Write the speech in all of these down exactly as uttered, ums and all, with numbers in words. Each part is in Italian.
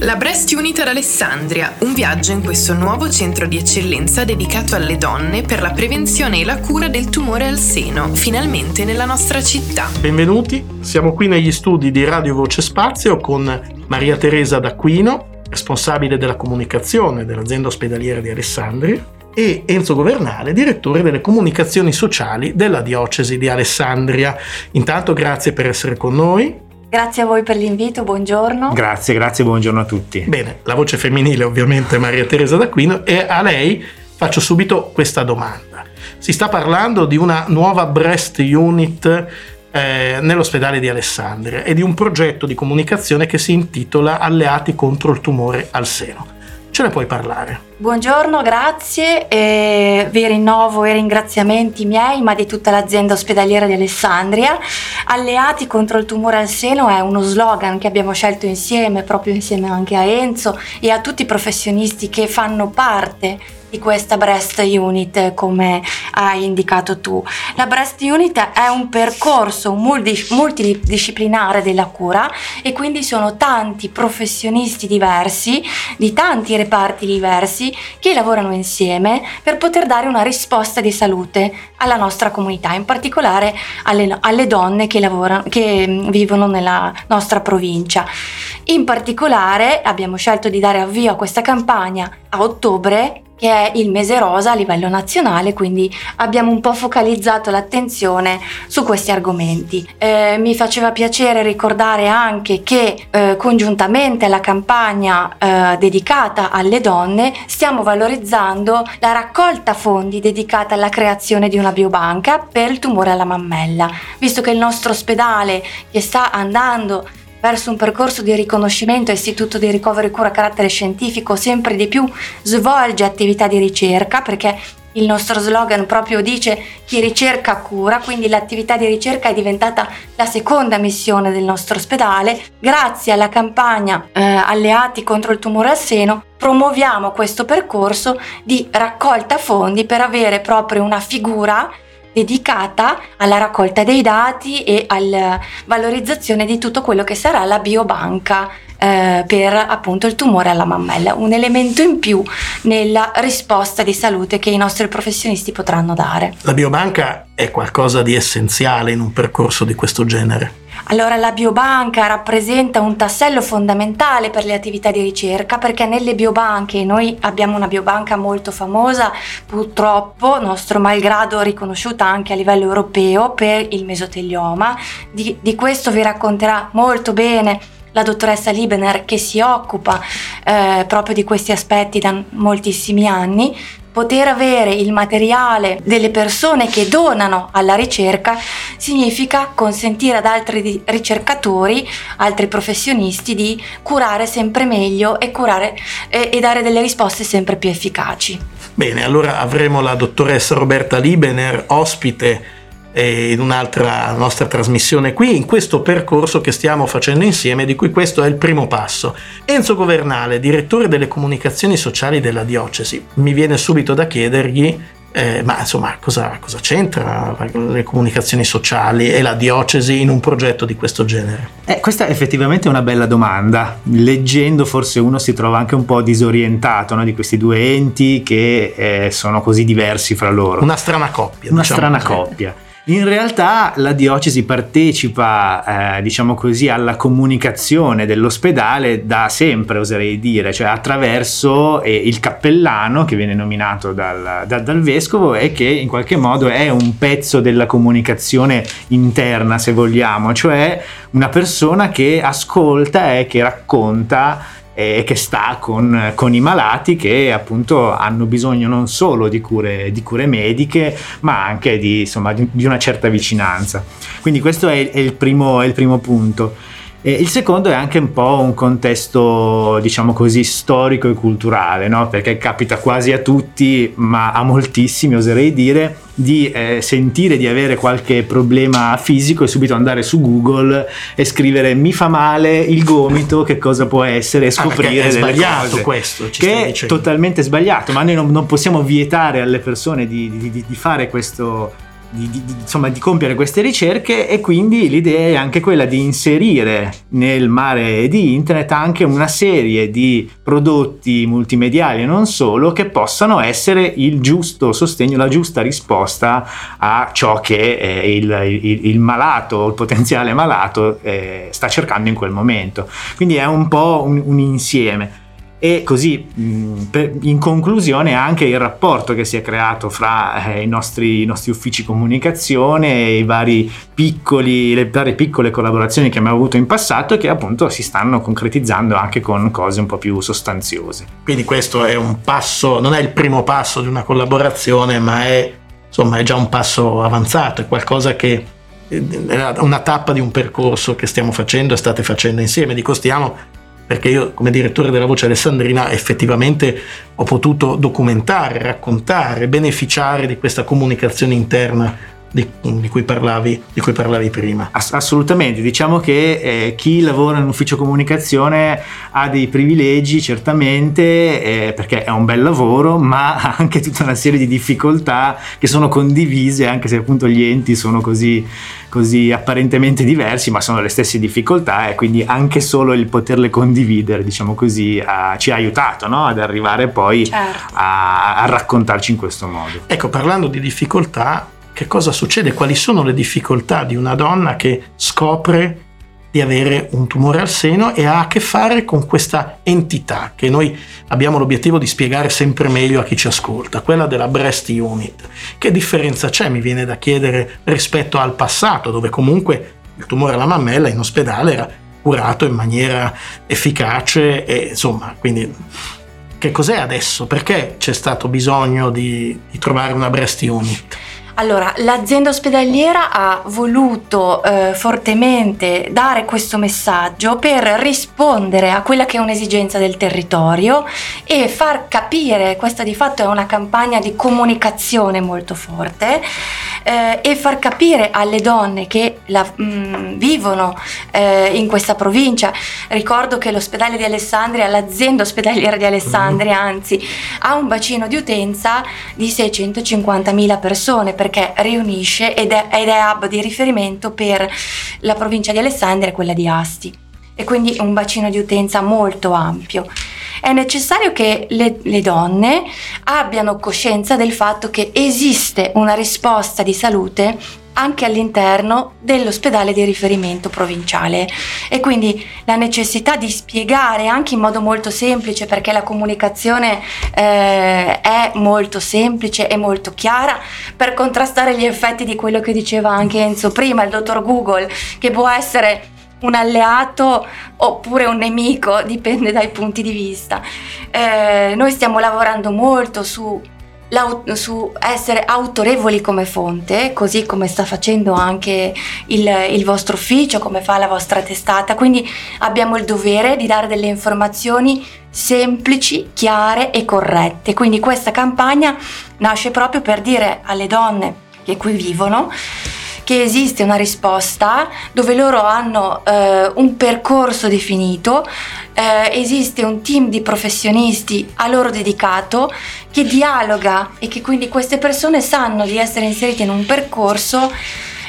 La Breast Unit ad Alessandria, un viaggio in questo nuovo centro di eccellenza dedicato alle donne per la prevenzione e la cura del tumore al seno, finalmente nella nostra città. Benvenuti, siamo qui negli studi di Radio Voce Spazio con Maria Teresa D'Acquino, responsabile della comunicazione dell'azienda ospedaliera di Alessandria, e Enzo Governale, direttore delle comunicazioni sociali della Diocesi di Alessandria. Intanto grazie per essere con noi. Grazie a voi per l'invito, buongiorno. Grazie, grazie, buongiorno a tutti. Bene, la voce femminile ovviamente Maria Teresa D'Acquino, e a lei faccio subito questa domanda. Si sta parlando di una nuova Breast Unit eh, nell'ospedale di Alessandria e di un progetto di comunicazione che si intitola Alleati contro il tumore al seno. Ce ne puoi parlare? Buongiorno, grazie. Eh, vi rinnovo i ringraziamenti miei, ma di tutta l'azienda ospedaliera di Alessandria. Alleati contro il tumore al seno è uno slogan che abbiamo scelto insieme, proprio insieme anche a Enzo e a tutti i professionisti che fanno parte di questa Breast Unit, come hai indicato tu. La Breast Unit è un percorso multidisciplinare della cura e quindi sono tanti professionisti diversi, di tanti reparti diversi, che lavorano insieme per poter dare una risposta di salute alla nostra comunità, in particolare alle, alle donne che, lavorano, che vivono nella nostra provincia. In particolare abbiamo scelto di dare avvio a questa campagna a ottobre, che è il mese rosa a livello nazionale, quindi abbiamo un po' focalizzato l'attenzione su questi argomenti. Eh, mi faceva piacere ricordare anche che eh, congiuntamente alla campagna eh, dedicata alle donne stiamo valorizzando la raccolta fondi dedicata alla creazione di una biobanca per il tumore alla mammella, visto che il nostro ospedale, che sta andando verso un percorso di riconoscimento istituto di ricovero e cura a carattere scientifico, sempre di più svolge attività di ricerca, perché il nostro slogan proprio dice chi ricerca cura, quindi l'attività di ricerca è diventata la seconda missione del nostro ospedale. Grazie alla campagna eh, Alleati contro il tumore al seno promuoviamo questo percorso di raccolta fondi per avere proprio una figura dedicata alla raccolta dei dati e alla valorizzazione di tutto quello che sarà la biobanca eh, per appunto il tumore alla mammella, un elemento in più nella risposta di salute che i nostri professionisti potranno dare. La biobanca è qualcosa di essenziale in un percorso di questo genere? Allora, la biobanca rappresenta un tassello fondamentale per le attività di ricerca, perché nelle biobanche, noi abbiamo una biobanca molto famosa, purtroppo, nostro malgrado, riconosciuta anche a livello europeo per il mesotelioma. Di, di questo vi racconterà molto bene la dottoressa Libener, che si occupa eh, proprio di questi aspetti da moltissimi anni. Poter avere il materiale delle persone che donano alla ricerca significa consentire ad altri ricercatori, altri professionisti, di curare sempre meglio e curare e, e dare delle risposte sempre più efficaci. Bene, allora avremo la dottoressa Roberta Libener ospite eh, in un'altra nostra trasmissione qui, in questo percorso che stiamo facendo insieme, di cui questo è il primo passo. Enzo Governale, direttore delle comunicazioni sociali della Diocesi. Mi viene subito da chiedergli Eh, ma insomma cosa, cosa c'entra le comunicazioni sociali e la diocesi in un progetto di questo genere? Eh, questa è effettivamente una bella domanda. Leggendo forse uno si trova anche un po' disorientato, no? Di questi due enti che eh, sono così diversi fra loro. Una strana coppia. Una diciamo strana così. coppia. In realtà la diocesi partecipa, eh, diciamo così, alla comunicazione dell'ospedale da sempre, oserei dire, cioè attraverso eh, il cappellano, che viene nominato dal, da, dal vescovo e che in qualche modo è un pezzo della comunicazione interna, se vogliamo, cioè una persona che ascolta e che racconta e che sta con, con i malati, che appunto hanno bisogno non solo di cure, di cure mediche, ma anche di, insomma, di, di una certa vicinanza. Quindi questo è, è, il, primo, è il primo punto. E il secondo è anche un po' un contesto, diciamo così, storico e culturale, no? Perché capita quasi a tutti, ma a moltissimi oserei dire, di eh, sentire di avere qualche problema fisico e subito andare su Google e scrivere mi fa male il gomito, che cosa può essere, e scoprire ah, è delle cose questo, ci che è totalmente sbagliato, ma noi non, non possiamo vietare alle persone di, di, di fare questo Di, di, insomma, di compiere queste ricerche, e quindi l'idea è anche quella di inserire nel mare di internet anche una serie di prodotti multimediali e non solo, che possano essere il giusto sostegno, la giusta risposta a ciò che eh, il, il, il malato, il potenziale malato eh, sta cercando in quel momento. Quindi è un po' un, un insieme. E così in conclusione anche il rapporto che si è creato fra i nostri, i nostri uffici comunicazione, i vari piccoli, le varie piccole collaborazioni che abbiamo avuto in passato, che appunto si stanno concretizzando anche con cose un po' più sostanziose. Quindi questo è un passo, non è il primo passo di una collaborazione, ma è, insomma, è già un passo avanzato, è qualcosa che è una tappa di un percorso che stiamo facendo e state facendo insieme, di cui stiamo, perché io come direttore della Voce Alessandrina effettivamente ho potuto documentare, raccontare, beneficiare di questa comunicazione interna di, di, cui, parlavi, di cui parlavi prima. Ass- assolutamente, diciamo che eh, chi lavora in un ufficio comunicazione ha dei privilegi certamente, eh, perché è un bel lavoro, ma ha anche tutta una serie di difficoltà che sono condivise, anche se appunto gli enti sono così... così apparentemente diversi, ma sono le stesse difficoltà, e quindi anche solo il poterle condividere, diciamo così, a, ci ha aiutato, no? Ad arrivare poi, certo, a, a raccontarci in questo modo. Ecco, parlando di difficoltà, che cosa succede? Quali sono le difficoltà di una donna che scopre di avere un tumore al seno e ha a che fare con questa entità che noi abbiamo l'obiettivo di spiegare sempre meglio a chi ci ascolta, quella della Breast Unit? Che differenza c'è, mi viene da chiedere, rispetto al passato, dove comunque il tumore alla mammella in ospedale era curato in maniera efficace e insomma, quindi che cos'è adesso? Perché c'è stato bisogno di, di trovare una Breast Unit? Allora, l'azienda ospedaliera ha voluto eh, fortemente dare questo messaggio per rispondere a quella che è un'esigenza del territorio e far capire, questa di fatto è una campagna di comunicazione molto forte, eh, e far capire alle donne che la, mh, vivono eh, in questa provincia. Ricordo che l'ospedale di Alessandria, l'azienda ospedaliera di Alessandria, anzi, ha un bacino di utenza di seicentocinquantamila persone, perché riunisce ed è, ed è hub di riferimento per la provincia di Alessandria e quella di Asti, e quindi un bacino di utenza molto ampio. È necessario che le, le donne abbiano coscienza del fatto che esiste una risposta di salute anche all'interno dell'ospedale di riferimento provinciale, e quindi la necessità di spiegare anche in modo molto semplice, perché la comunicazione eh, è molto semplice e molto chiara, per contrastare gli effetti di quello che diceva anche Enzo prima, il dottor Google, che può essere un alleato oppure un nemico, dipende dai punti di vista. Eh, noi stiamo lavorando molto su, su essere autorevoli come fonte, così come sta facendo anche il, il vostro ufficio, come fa la vostra testata, quindi abbiamo il dovere di dare delle informazioni semplici, chiare e corrette. Quindi questa campagna nasce proprio per dire alle donne che qui vivono che esiste una risposta, dove loro hanno eh, un percorso definito, eh, esiste un team di professionisti a loro dedicato che dialoga, e che quindi queste persone sanno di essere inserite in un percorso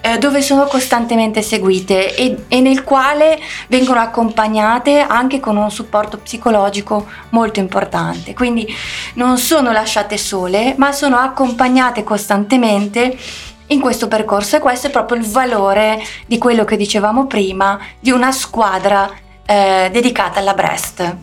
eh, dove sono costantemente seguite e, e nel quale vengono accompagnate anche con un supporto psicologico molto importante. Quindi non sono lasciate sole, ma sono accompagnate costantemente in questo percorso, e questo è proprio il valore di quello che dicevamo prima, di una squadra eh, dedicata alla Breast.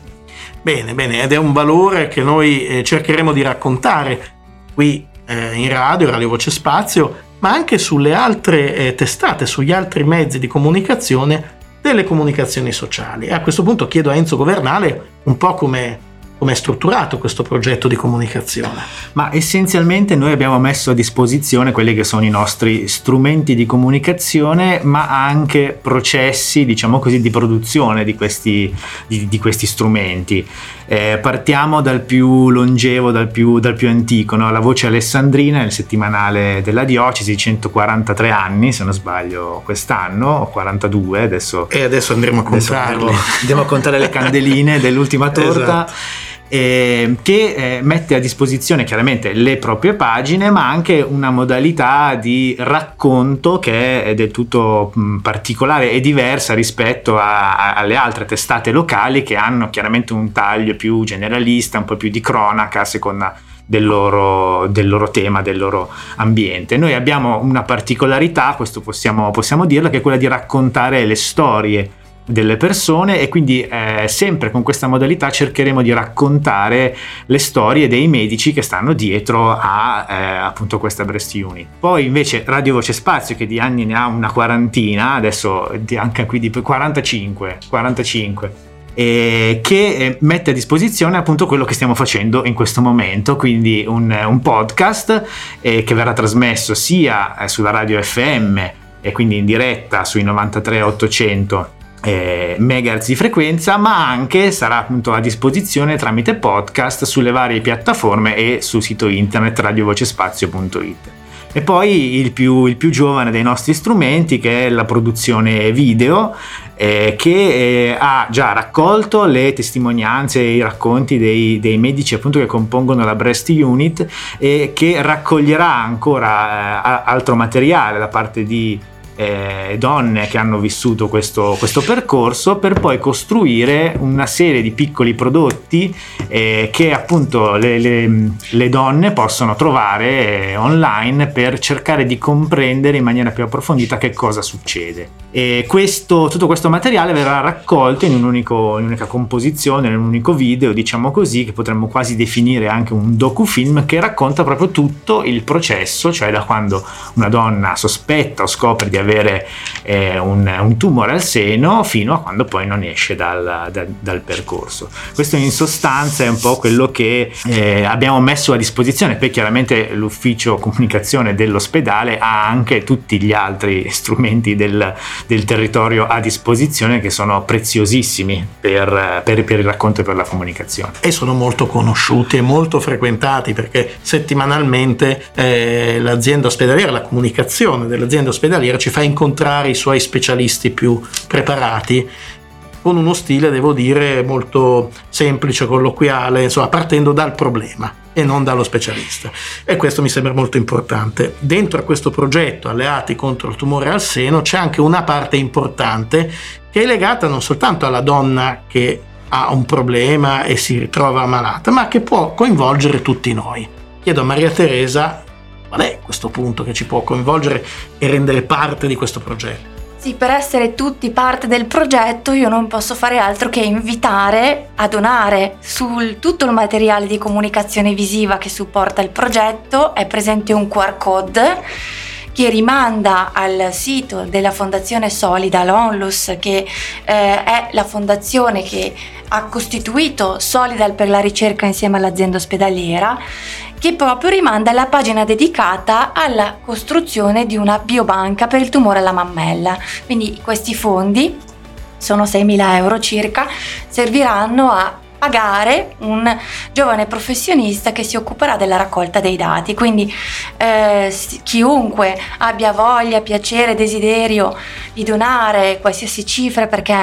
Bene, bene, ed è un valore che noi eh, cercheremo di raccontare qui eh, in radio, Radio Voce Spazio, ma anche sulle altre eh, testate, sugli altri mezzi di comunicazione, delle comunicazioni sociali. E a questo punto chiedo a Enzo Governale un po' come... come è strutturato questo progetto di comunicazione. Ma essenzialmente noi abbiamo messo a disposizione quelli che sono i nostri strumenti di comunicazione, ma anche processi, diciamo così, di produzione di questi, di, di questi strumenti. Eh, partiamo dal più longevo, dal più, dal più antico, no? La Voce Alessandrina, il settimanale della diocesi, centoquarantatré anni, se non sbaglio quest'anno, o quarantadue, adesso... E adesso andremo a contarlo. Adesso andremo, andiamo a contare le candeline dell'ultima torta. Esatto. eh, che eh, mette a disposizione chiaramente le proprie pagine, ma anche una modalità di racconto che è del tutto mh, particolare e diversa rispetto a, a, alle altre testate locali, che hanno chiaramente un taglio più generalista, un po' più di cronaca a seconda Del loro, del loro tema, del loro ambiente. Noi abbiamo una particolarità, questo possiamo, possiamo dirla, che è quella di raccontare le storie delle persone, e quindi eh, sempre con questa modalità cercheremo di raccontare le storie dei medici che stanno dietro a eh, appunto questa Breast Unit. Poi invece Radio Voce Spazio, che di anni ne ha una quarantina, adesso anche qui di quarantacinque quarantacinque, Eh, che mette a disposizione appunto quello che stiamo facendo in questo momento, quindi un, un podcast eh, che verrà trasmesso sia sulla radio F M e quindi in diretta sui novantatré ottocento eh, megahertz di frequenza, ma anche sarà appunto a disposizione tramite podcast sulle varie piattaforme e sul sito internet radio voce spazio punto it. E poi il più, il più giovane dei nostri strumenti, che è la produzione video, eh, che eh, ha già raccolto le testimonianze e i racconti dei, dei medici appunto che compongono la Breast Unit, e eh, che raccoglierà ancora eh, altro materiale da parte di eh, donne che hanno vissuto questo, questo percorso, per poi costruire una serie di piccoli prodotti eh, che appunto le, le, le donne possono trovare eh, online, per cercare di comprendere in maniera più approfondita che cosa succede. E questo, tutto questo materiale verrà raccolto in un unico, in un'unica composizione, in un unico video, diciamo così, che potremmo quasi definire anche un docufilm, che racconta proprio tutto il processo, cioè da quando una donna sospetta o scopre di avere eh, un, un tumore al seno fino a quando poi non esce dal, da, dal percorso. Questo in sostanza è un po' quello che eh, abbiamo messo a disposizione. Poi chiaramente l'ufficio comunicazione dell'ospedale ha anche tutti gli altri strumenti del, del territorio a disposizione, che sono preziosissimi per, per, per il racconto e per la comunicazione, e sono molto conosciuti e molto frequentati, perché settimanalmente eh, l'azienda ospedaliera, la comunicazione dell'azienda ospedaliera ci fa incontrare i suoi specialisti più preparati, con uno stile, devo dire, molto semplice, colloquiale, insomma, partendo dal problema e non dallo specialista, e questo mi sembra molto importante. Dentro a questo progetto Alleati contro il tumore al seno c'è anche una parte importante che è legata non soltanto alla donna che ha un problema e si ritrova ammalata, ma che può coinvolgere tutti noi. Chiedo a Maria Teresa qual è questo punto che ci può coinvolgere e rendere parte di questo progetto. Sì, per essere tutti parte del progetto io non posso fare altro che invitare a donare sul tutto il materiale di comunicazione visiva che supporta il progetto. È presente un Q R code che rimanda al sito della Fondazione Solidal Onlus, che eh, è la fondazione che ha costituito Solidal per la ricerca insieme all'azienda ospedaliera, che proprio rimanda alla pagina dedicata alla costruzione di una biobanca per il tumore alla mammella. Quindi questi fondi, sono seimila euro circa, serviranno a pagare un giovane professionista che si occuperà della raccolta dei dati. Quindi eh, chiunque abbia voglia, piacere, desiderio di donare qualsiasi cifra, perché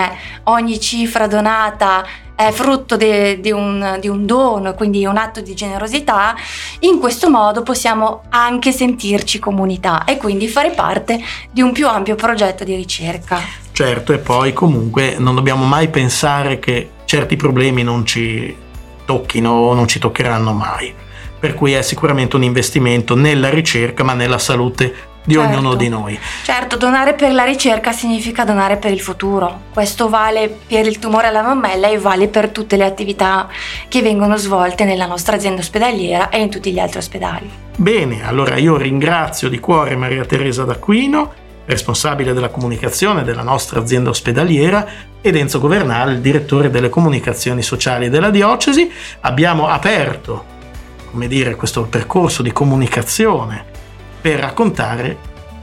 ogni cifra donata è frutto di un, di un dono, quindi un atto di generosità, in questo modo possiamo anche sentirci comunità e quindi fare parte di un più ampio progetto di ricerca. Certo, e poi comunque non dobbiamo mai pensare che certi problemi non ci tocchino o non ci toccheranno mai, per cui è sicuramente un investimento nella ricerca, ma nella salute di certo, ognuno di noi. Certo, donare per la ricerca significa donare per il futuro. Questo vale per il tumore alla mammella e vale per tutte le attività che vengono svolte nella nostra azienda ospedaliera e in tutti gli altri ospedali. Bene, allora io ringrazio di cuore Maria Teresa D'Aquino, responsabile della comunicazione della nostra azienda ospedaliera, ed Enzo Governale, il direttore delle comunicazioni sociali della diocesi. Abbiamo aperto, come dire, questo percorso di comunicazione per raccontare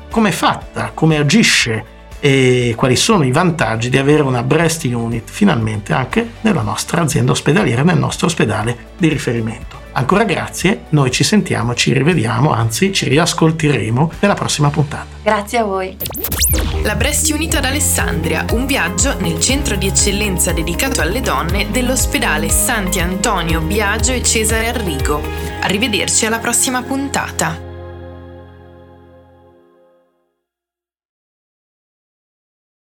com'è fatta, come agisce e quali sono i vantaggi di avere una Breast Unit finalmente anche nella nostra azienda ospedaliera, nel nostro ospedale di riferimento. Ancora grazie, noi ci sentiamo, ci rivediamo, anzi ci riascolteremo nella prossima puntata. Grazie a voi. la Breast Unit ad Alessandria, un viaggio nel centro di eccellenza dedicato alle donne dell'ospedale Santi Antonio, Biagio e Cesare Arrigo. Arrivederci alla prossima puntata.